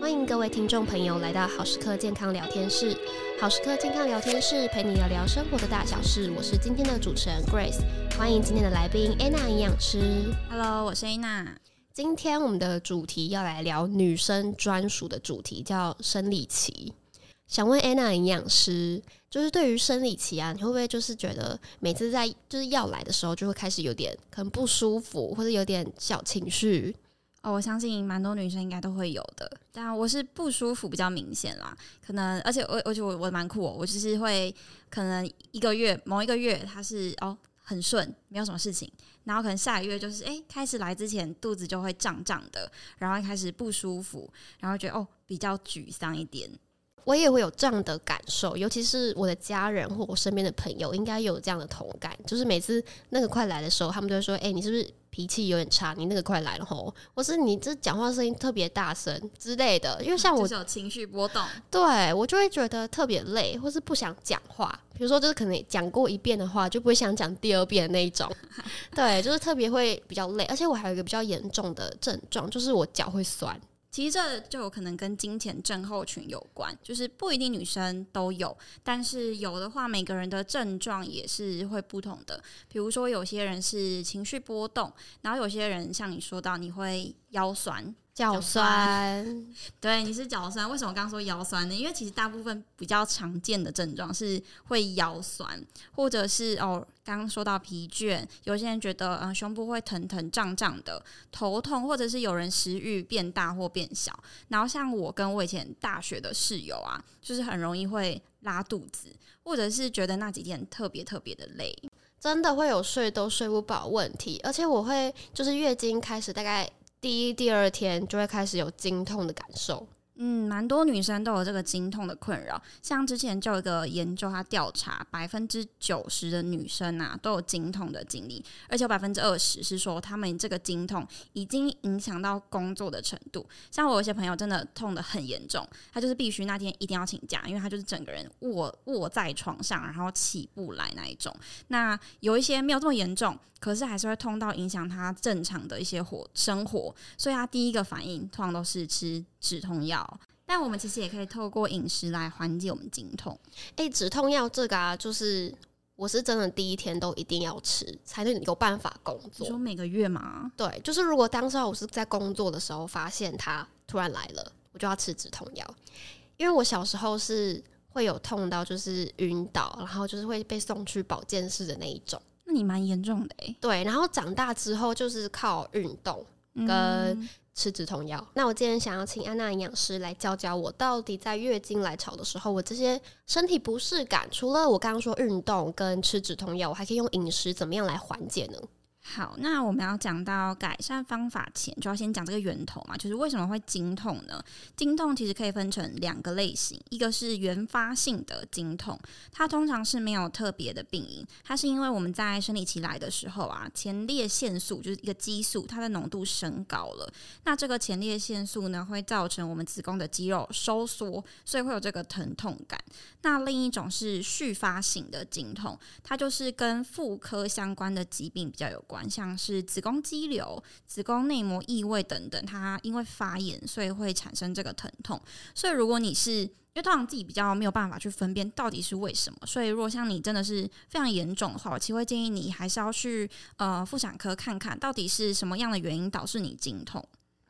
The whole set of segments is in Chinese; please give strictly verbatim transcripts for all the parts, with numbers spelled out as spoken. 欢迎各位听众朋友来到好时刻健康聊天室。好时刻健康聊天室陪你聊聊生活的大小事，我是今天的主持人 Grace。欢迎今天的来宾 Anna 营养师。Hello， 我是 Anna。今天我们的主题要来聊女生专属的主题，叫生理期。想问 Anna 营养师，就是对于生理期啊，你会不会就是觉得每次在就是要来的时候，就会开始有点可能不舒服，或者有点小情绪？哦，我相信蛮多女生应该都会有的，但我是不舒服比较明显啦，可能而且我而且我我蛮酷哦，我就是会可能一个月某一个月它是哦很顺，没有什么事情，然后可能下一月就是哎、欸、开始来之前肚子就会胀胀的，然后开始不舒服，然后觉得哦比较沮丧一点。我也会有这样的感受，尤其是我的家人或我身边的朋友应该有这样的同感，就是每次那个快来的时候，他们都会说哎、欸、你是不是脾气有点差，你那个快来了吼，或是你这讲话声音特别大声之类的，因为像我就是有情绪波动，对，我就会觉得特别累，或是不想讲话。比如说，就是可能讲过一遍的话，就不会想讲第二遍的那一种。对，就是特别会比较累，而且我还有一个比较严重的症状，就是我脚会酸。其实这就有可能跟经前症候群有关，就是不一定女生都有，但是有的话每个人的症状也是会不同的。比如说有些人是情绪波动，然后有些人像你说到你会腰酸脚酸，对，你是脚酸。为什么刚刚说腰酸呢？因为其实大部分比较常见的症状是会腰酸，或者是哦，刚刚说到疲倦，有些人觉得嗯胸部会疼疼胀胀的，头痛，或者是有人食欲变大或变小。然后像我跟我以前大学的室友啊，就是很容易会拉肚子，或者是觉得那几天特别特别的累。真的会有睡都睡不饱问题，而且我会就是月经开始大概第一、第二天就会开始有经痛的感受。嗯，蛮多女生都有这个经痛的困扰。像之前就有一个研究，它调查百分之九十的女生啊都有经痛的经历，而且有百分之二十是说她们这个经痛已经影响到工作的程度。像我有些朋友真的痛得很严重，她就是必须那天一定要请假，因为她就是整个人 卧, 卧在床上，然后起不来那一种。那有一些没有这么严重，可是还是会痛到影响他正常的一些活生活，所以他第一个反应通常都是吃止痛药。但我们其实也可以透过饮食来缓解我们经痛。欸，止痛药这个啊，就是我是真的第一天都一定要吃，才能有办法工作。你说每个月吗？对，就是如果当时我是在工作的时候发现他突然来了，我就要吃止痛药。因为我小时候是会有痛到就是晕倒，然后就是会被送去保健室的那一种。那你蛮严重的欸。对，然后长大之后就是靠运动跟吃止痛药。嗯，那我今天想要请安娜营养师来教教我，到底在月经来潮的时候，我这些身体不适感，除了我刚刚说运动跟吃止痛药，我还可以用饮食怎么样来缓解呢？好，那我们要讲到改善方法前，就要先讲这个源头嘛，就是为什么会经痛呢？经痛其实可以分成两个类型，一个是原发性的经痛，它通常是没有特别的病因，它是因为我们在生理期来的时候啊，前列腺素就是一个激素，它的浓度升高了。那这个前列腺素呢，会造成我们子宫的肌肉收缩，所以会有这个疼痛感。那另一种是续发性的经痛，它就是跟妇科相关的疾病比较有关，像是子宫肌瘤、子宫内膜异位等等，它因为发炎，所以会产生这个疼痛。所以如果你是因为通常自己比较没有办法去分辨到底是为什么，所以如果像你真的是非常严重的话，我其实会建议你还是要去呃妇产科看看到底是什么样的原因导致你经痛。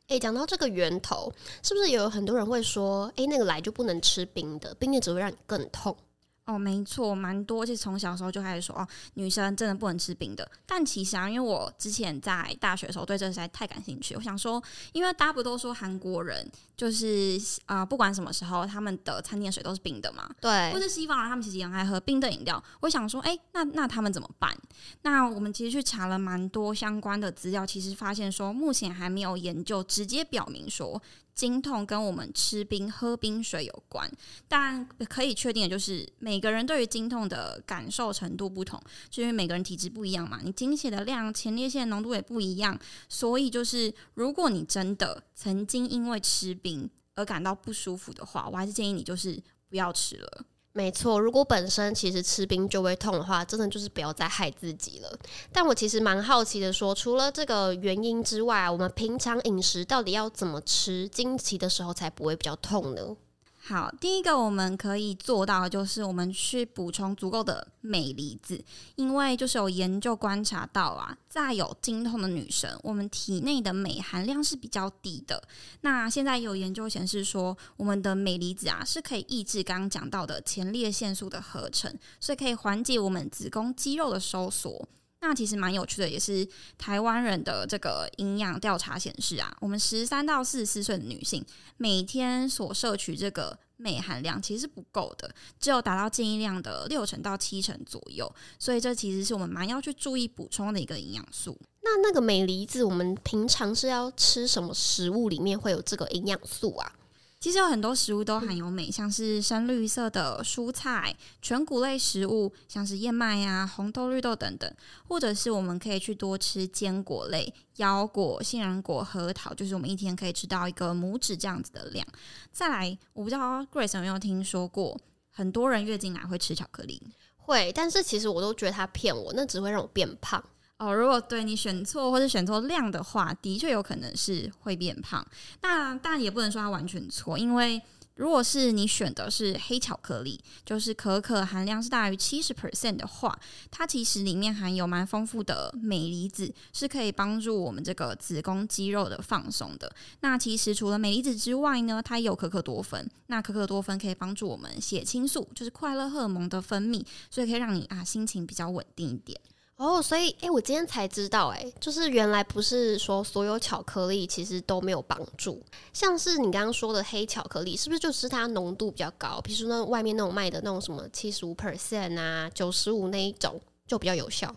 欸，讲到这个源头，是不是有很多人会说，欸，那个来就不能吃冰的，冰的只会让你更痛？哦，没错，蛮多，其实从小时候就开始说哦，女生真的不能吃冰的。但其实啊，因为我之前在大学的时候对这实在太感兴趣，我想说，因为大家不都说韩国人就是啊、呃，不管什么时候他们的餐厅水都是冰的嘛，对，或是西方人他们其实也很爱喝冰的饮料。我想说，哎、欸，那那他们怎么办？那我们其实去查了蛮多相关的资料，其实发现说，目前还没有研究直接表明说经痛跟我们吃冰、喝冰水有关，但可以确定的就是每个人对于经痛的感受程度不同，就是因为每个人体质不一样嘛，你经血的量、前列腺浓度也不一样，所以就是如果你真的曾经因为吃冰而感到不舒服的话，我还是建议你就是不要吃了。没错，如果本身其实吃冰就会痛的话，真的就是不要再害自己了。但我其实蛮好奇的说，除了这个原因之外、啊、我们平常饮食到底要怎么吃，经期的时候才不会比较痛呢？好，第一个我们可以做到的就是我们去补充足够的镁离子，因为就是有研究观察到啊，在有经痛的女生，我们体内的镁含量是比较低的。那现在有研究显示说，我们的镁离子啊是可以抑制刚刚讲到的前列腺素的合成，所以可以缓解我们子宫肌肉的收缩。那其实蛮有趣的，也是台湾人的这个营养调查显示啊，我们十三到四十四岁的女性每天所摄取这个镁含量其实是不够的，只有达到建议量的六成到七成左右，所以这其实是我们蛮要去注意补充的一个营养素。那那个镁离子我们平常是要吃什么食物里面会有这个营养素啊？其实有很多食物都含有镁，像是深绿色的蔬菜、全谷类食物，像是燕麦啊、红豆、绿豆等等，或者是我们可以去多吃坚果类，腰果、杏仁果、核桃，就是我们一天可以吃到一个拇指这样子的量。再来，我不知道 Grace 有没有听说过，很多人月经来会吃巧克力。会，但是其实我都觉得他骗我，那只会让我变胖。哦，如果对你选错或是选错量的话，的确有可能是会变胖。那但也不能说它完全错，因为如果是你选的是黑巧克力，就是可可含量是大于 百分之七十 的话，它其实里面含有蛮丰富的镁离子，是可以帮助我们这个子宫肌肉的放松的。那其实除了镁离子之外呢，它也有可可多酚，那可可多酚可以帮助我们血清素，就是快乐荷尔蒙的分泌，所以可以让你啊心情比较稳定一点。哦、oh, ，所以、欸、我今天才知道、欸、就是原来不是说所有巧克力其实都没有帮助，像是你刚刚说的黑巧克力是不是就是它浓度比较高，比如说外面那种卖的那种什么 百分之七十五 啊 百分之九十五 那一种就比较有效？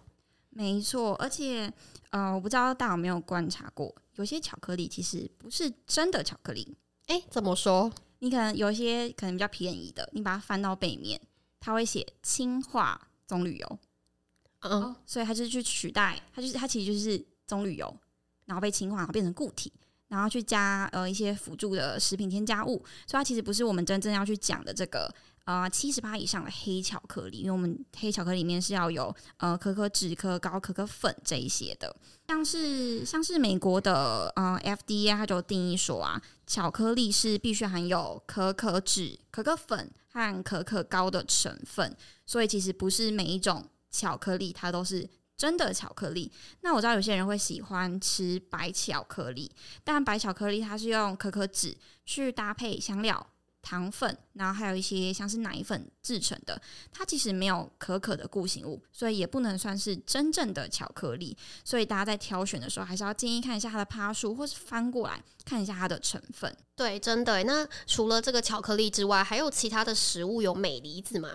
没错，而且、呃、我不知道大家有没有观察过，有些巧克力其实不是真的巧克力。欸，怎么说？你可能有些可能比较便宜的，你把它翻到背面，它会写氢化棕榈油，嗯、哦，所以它就是去取代，它就是它其实就是棕榈油，然后被氢化，然后变成固体，然后去加呃一些辅助的食品添加物，所以它其实不是我们真正要去讲的这个啊七十趴以上的黑巧克力，因为我们黑巧克力里面是要有呃可可脂、可可膏、可可粉这一些的，像是像是美国的呃 F D A 它就定义说啊，巧克力是必须含有可可脂、可可粉和可可膏的成分，所以其实不是每一种巧克力它都是真的巧克力。那我知道有些人会喜欢吃白巧克力，但白巧克力它是用可可脂去搭配香料、糖分，然后还有一些像是奶粉制成的，它其实没有可可的固形物，所以也不能算是真正的巧克力。所以大家在挑选的时候还是要建议看一下它的趴数，或是翻过来看一下它的成分。对，真的耶。那除了这个巧克力之外，还有其他的食物有镁离子吗？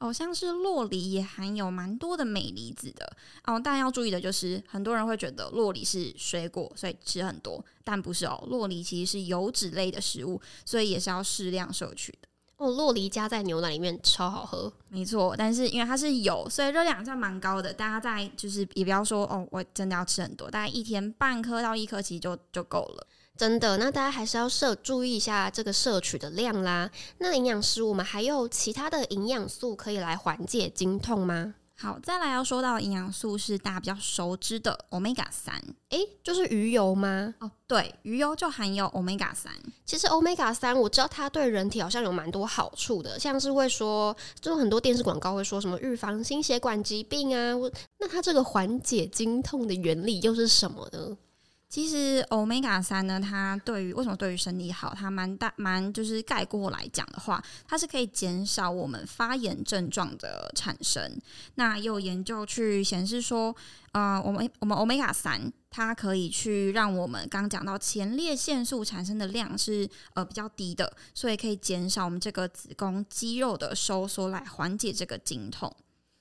哦，像是酪梨也含有蛮多的镁离子的哦，但要注意的就是，很多人会觉得酪梨是水果，所以吃很多，但不是哦，酪梨其实是油脂类的食物，所以也是要适量摄取的。哦，酪梨加在牛奶里面超好喝，没错。但是因为它是油，所以热量算蛮高的。大家在就是也不要说哦，我真的要吃很多，大概一天半颗到一颗其实就就够了。真的，那大家还是要摄注意一下这个摄取的量啦。那营养师，我们还有其他的营养素可以来缓解经痛吗？好，再来要说到营养素是大家比较熟知的 欧米伽三， 诶，就是鱼油吗？哦，对，鱼油就含有 欧米伽三。 其实 欧米伽三 我知道它对人体好像有蛮多好处的，像是会说就很多电视广告会说什么预防心血管疾病啊，那它这个缓解经痛的原理又是什么呢？其实 欧米伽三 呢，它对于为什么对于身体好，它蛮大蛮就是概括来讲的话，它是可以减少我们发炎症状的产生。那也有研究去显示说，呃，我们我们 欧米伽三 它可以去让我们刚讲到前列腺素产生的量是呃比较低的，所以可以减少我们这个子宫肌肉的收缩，来缓解这个经痛。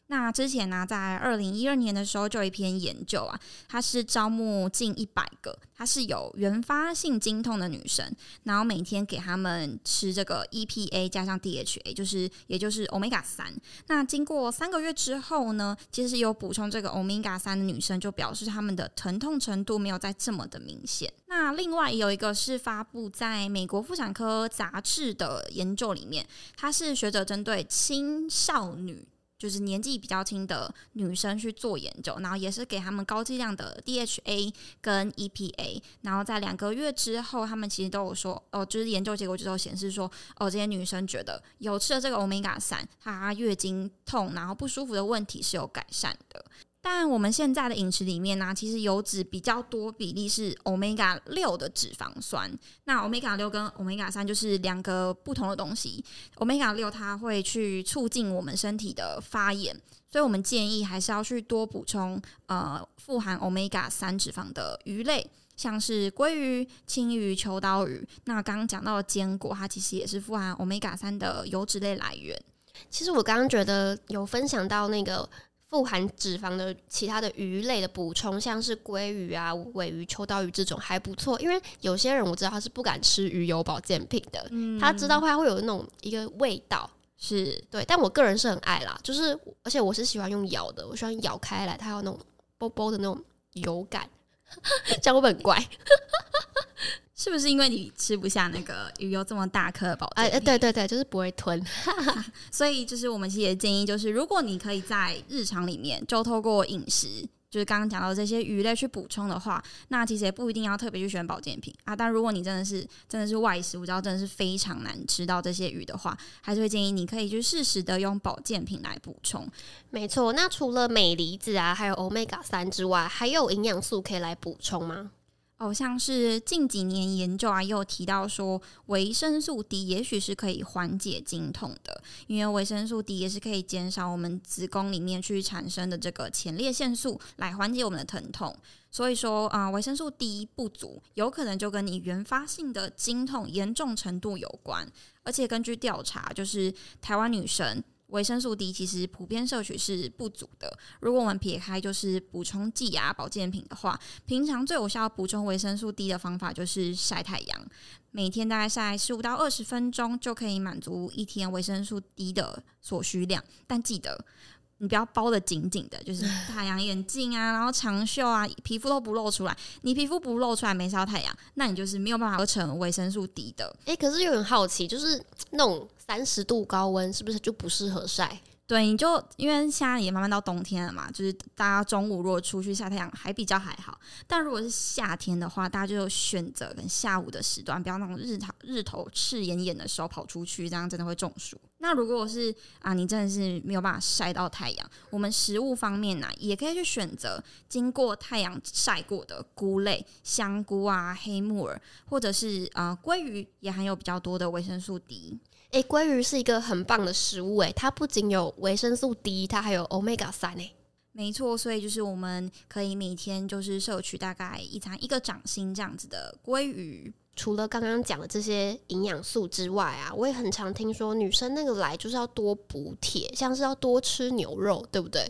那之前呢、啊，在二零一二年的时候，就有一篇研究啊，它是招募近一百个，它是有原发性经痛的女生，然后每天给她们吃这个 E P A 加上 D H A， 就是也就是 Omega 三。那经过三个月之后呢，其实有补充这个 Omega 三的女生就表示她们的疼痛程度没有再这么的明显。那另外有一个是发布在美国妇产科杂志的研究里面，它是学者针对青少女。就是年纪比较轻的女生去做研究，然后也是给他们高剂量的 D H A 跟 E P A， 然后在两个月之后，他们其实都有说，哦，就是研究结果就都显示说，哦，这些女生觉得有吃了这个 Omega 三，她月经痛然后不舒服的问题是有改善的。但我们现在的饮食里面呢、啊，其实油脂比较多比例是 Omega 六的脂肪酸。那 Omega 六跟 Omega 三就是两个不同的东西。Omega 六它会去促进我们身体的发炎，所以我们建议还是要去多补充呃富含 Omega 三脂肪的鱼类，像是鲑鱼、青鱼、秋刀鱼。那刚刚讲到的坚果，它其实也是富含 Omega 三的油脂类来源。其实我刚刚觉得有分享到那个。富含脂肪的其他的鱼类的补充，像是鲑鱼啊、鲔鱼、秋刀鱼这种还不错，因为有些人我知道他是不敢吃鱼油保健品的、嗯、他知道他会有那种一个味道，是对，但我个人是很爱啦，就是而且我是喜欢用咬的，我喜欢咬开来它有那种啵啵的那种油感这样会不会很怪是不是因为你吃不下那个鱼油这么大颗的保健品、啊、对对对，就是不会吞所以就是我们其实也建议，就是如果你可以在日常里面就透过饮食，就是刚刚讲到这些鱼类去补充的话，那其实也不一定要特别去选保健品啊。但如果你真的是真的是外食，我知道真的是非常难吃到这些鱼的话，还是会建议你可以去适时的用保健品来补充。没错，那除了镁离子啊，还有 Omega 三之外，还有营养素可以来补充吗？哦，像是近几年研究啊，也有提到说维生素 D 也许是可以缓解经痛的，因为维生素 D 也是可以减少我们子宫里面去产生的这个前列腺素，来缓解我们的疼痛。所以说啊，维生素 D 不足有可能就跟你原发性的经痛严重程度有关，而且根据调查，就是台湾女生维生素 D 其实普遍摄取是不足的。如果我们撇开就是补充剂啊、保健品的话，平常最有效补充维生素 D 的方法就是晒太阳，每天大概晒十五到二十分钟就可以满足一天维生素 D 的所需量。但记得你不要包得紧紧的，就是太阳眼镜啊，然后长袖啊，皮肤都不露出来。你皮肤不露出来没晒到太阳，那你就是没有办法合成维生素 D 的。欸，可是有点好奇，就是那种三十度高温是不是就不适合晒？对，你就因为现在也慢慢到冬天了嘛，就是大家中午如果出去晒太阳还比较还好，但如果是夏天的话，大家就选择跟下午的时段，不要那种日头日头赤炎炎的时候跑出去，这样真的会中暑。那如果是啊，你真的是没有办法晒到太阳，我们食物方面呢、啊，也可以去选择经过太阳晒过的菇类，香菇啊、黑木耳，或者是啊鲑鱼，也含有比较多的维生素 D。欸，鲑鱼是一个很棒的食物，欸，它不仅有维生素 D， 它还有 Omega 三，欸，没错，所以就是我们可以每天就是摄取大概一餐一个掌心这样子的鲑鱼。除了刚刚讲的这些营养素之外啊，我也很常听说女生那个来就是要多补铁，像是要多吃牛肉，对不对？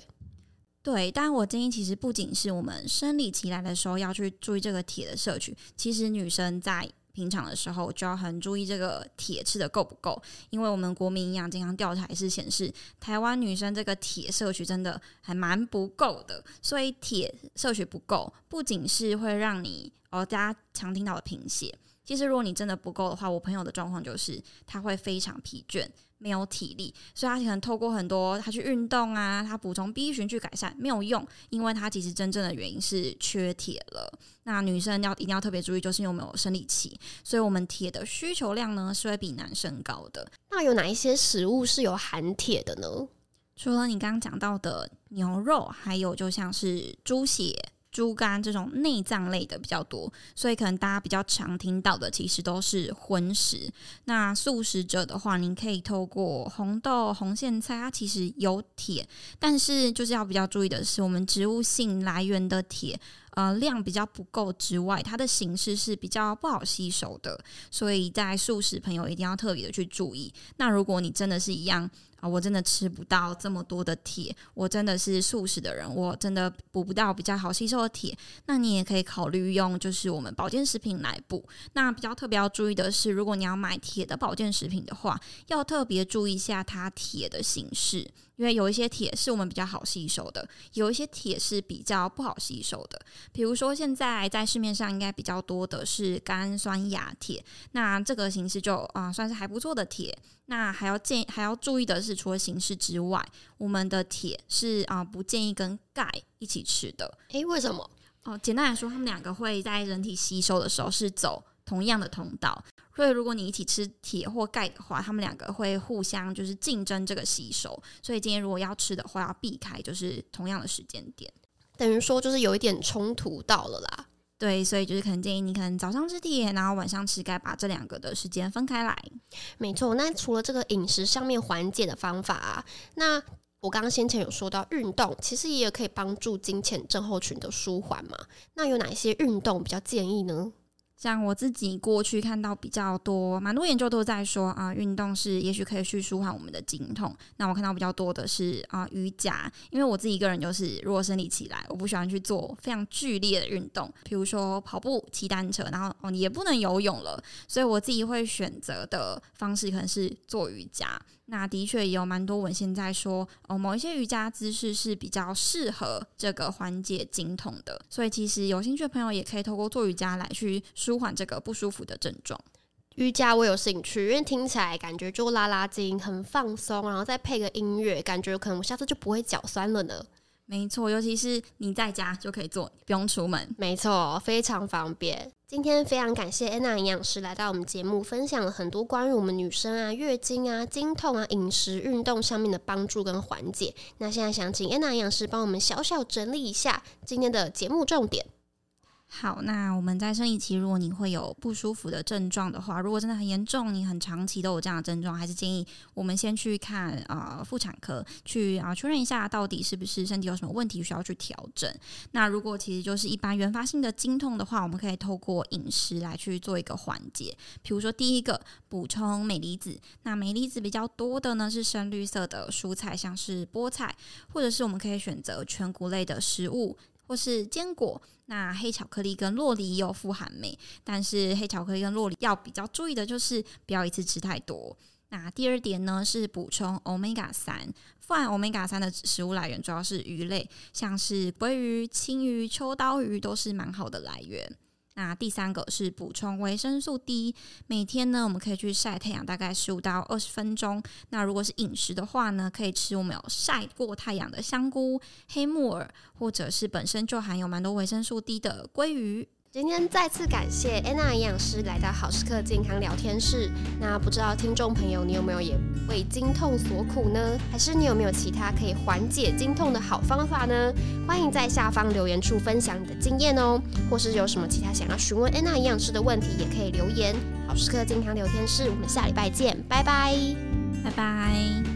对，但我建议其实不仅是我们生理期来的时候要去注意这个铁的摄取，其实女生在平常的时候就要很注意这个铁吃的够不够，因为我们国民营养健康调查也是显示，台湾女生这个铁摄取真的还蛮不够的，所以铁摄取不够，不仅是会让你哦大家常听到的贫血，其实如果你真的不够的话，我朋友的状况就是她会非常疲倦，没有体力，所以她可能透过很多她去运动啊，她补充 B 群去改善没有用，因为她其实真正的原因是缺铁了。那女生要一定要特别注意，就是有没有生理期，所以我们铁的需求量呢是会比男生高的。那有哪一些食物是有含铁的呢？除了你刚刚讲到的牛肉，还有就像是猪血、猪肝这种内脏类的比较多，所以可能大家比较常听到的其实都是荤食。那素食者的话，您可以透过红豆、红苋菜，它其实有铁，但是就是要比较注意的是，我们植物性来源的铁呃，量比较不够之外，它的形式是比较不好吸收的，所以在素食朋友一定要特别的去注意。那如果你真的是一样啊，我真的吃不到这么多的铁，我真的是素食的人，我真的补不到比较好吸收的铁，那你也可以考虑用就是我们保健食品来补。那比较特别要注意的是，如果你要买铁的保健食品的话，要特别注意一下它铁的形式，因为有一些铁是我们比较好吸收的，有一些铁是比较不好吸收的。比如说现在在市面上应该比较多的是甘酸亚铁，那这个形式就、呃、算是还不错的铁。那还 要, 建还要注意的是，除了形式之外，我们的铁是、呃、不建议跟钙一起吃的。诶，为什么？哦，简单来说，它们两个会在人体吸收的时候是走同样的通道，所以如果你一起吃铁或钙的话，他们两个会互相就是竞争这个吸收，所以今天如果要吃的话，要避开就是同样的时间点，等于说就是有一点冲突到了啦。对，所以就是可能建议你可能早上吃铁，然后晚上吃钙，把这两个的时间分开来。没错，那除了这个饮食上面缓解的方法啊，那我刚刚先前有说到运动其实也可以帮助经前症候群的舒缓嘛，那有哪些运动比较建议呢？像我自己过去看到比较多，蛮多研究都在说啊、呃，运动是也许可以去舒缓我们的经痛。那我看到比较多的是啊、呃、瑜伽，因为我自己一个人就是如果生理期来，我不喜欢去做非常剧烈的运动，比如说跑步、骑单车，然后、哦、你也不能游泳了，所以我自己会选择的方式可能是做瑜伽。那的确也有蛮多文献在说、哦、某一些瑜伽姿势是比较适合这个缓解经痛的，所以其实有兴趣的朋友也可以透过做瑜伽来去舒缓这个不舒服的症状。瑜伽我有兴趣，因为听起来感觉就拉拉筋很放松，然后再配个音乐，感觉可能我下次就不会脚酸了呢。没错，尤其是你在家就可以做，不用出门。没错，非常方便。今天非常感谢 Anna 营养师来到我们节目，分享了很多关于我们女生啊、月经啊、经痛啊、饮食、运动上面的帮助跟缓解。那现在想请 Anna 营养师帮我们小小整理一下今天的节目重点。好，那我们在生理期如果你会有不舒服的症状的话，如果真的很严重，你很长期都有这样的症状，还是建议我们先去看呃妇产科，去啊、呃、确认一下到底是不是身体有什么问题需要去调整。那如果其实就是一般原发性的经痛的话，我们可以透过饮食来去做一个缓解。比如说第一个，补充镁离子，那镁离子比较多的呢是深绿色的蔬菜，像是菠菜，或者是我们可以选择全谷类的食物或是坚果。那黑巧克力跟酪梨也有富含镁，但是黑巧克力跟酪梨要比较注意的就是不要一次吃太多。那第二点呢是补充 欧米伽三，富含 欧米伽三 的食物来源主要是鱼类，像是鲑鱼、青鱼、秋刀鱼都是蛮好的来源。那第三个是补充维生素 D， 每天呢我们可以去晒太阳大概十五到二十分钟。那如果是饮食的话呢，可以吃我们有晒过太阳的香菇、黑木耳，或者是本身就含有蛮多维生素 D 的鲑鱼。今天再次感谢 Anna 营养师来到好时刻健康聊天室。那不知道听众朋友你有没有也为经痛所苦呢？还是你有没有其他可以缓解经痛的好方法呢？欢迎在下方留言处分享你的经验哦，或是有什么其他想要询问 Anna 营养师的问题也可以留言。好时刻健康聊天室，我们下礼拜见，拜拜，拜拜。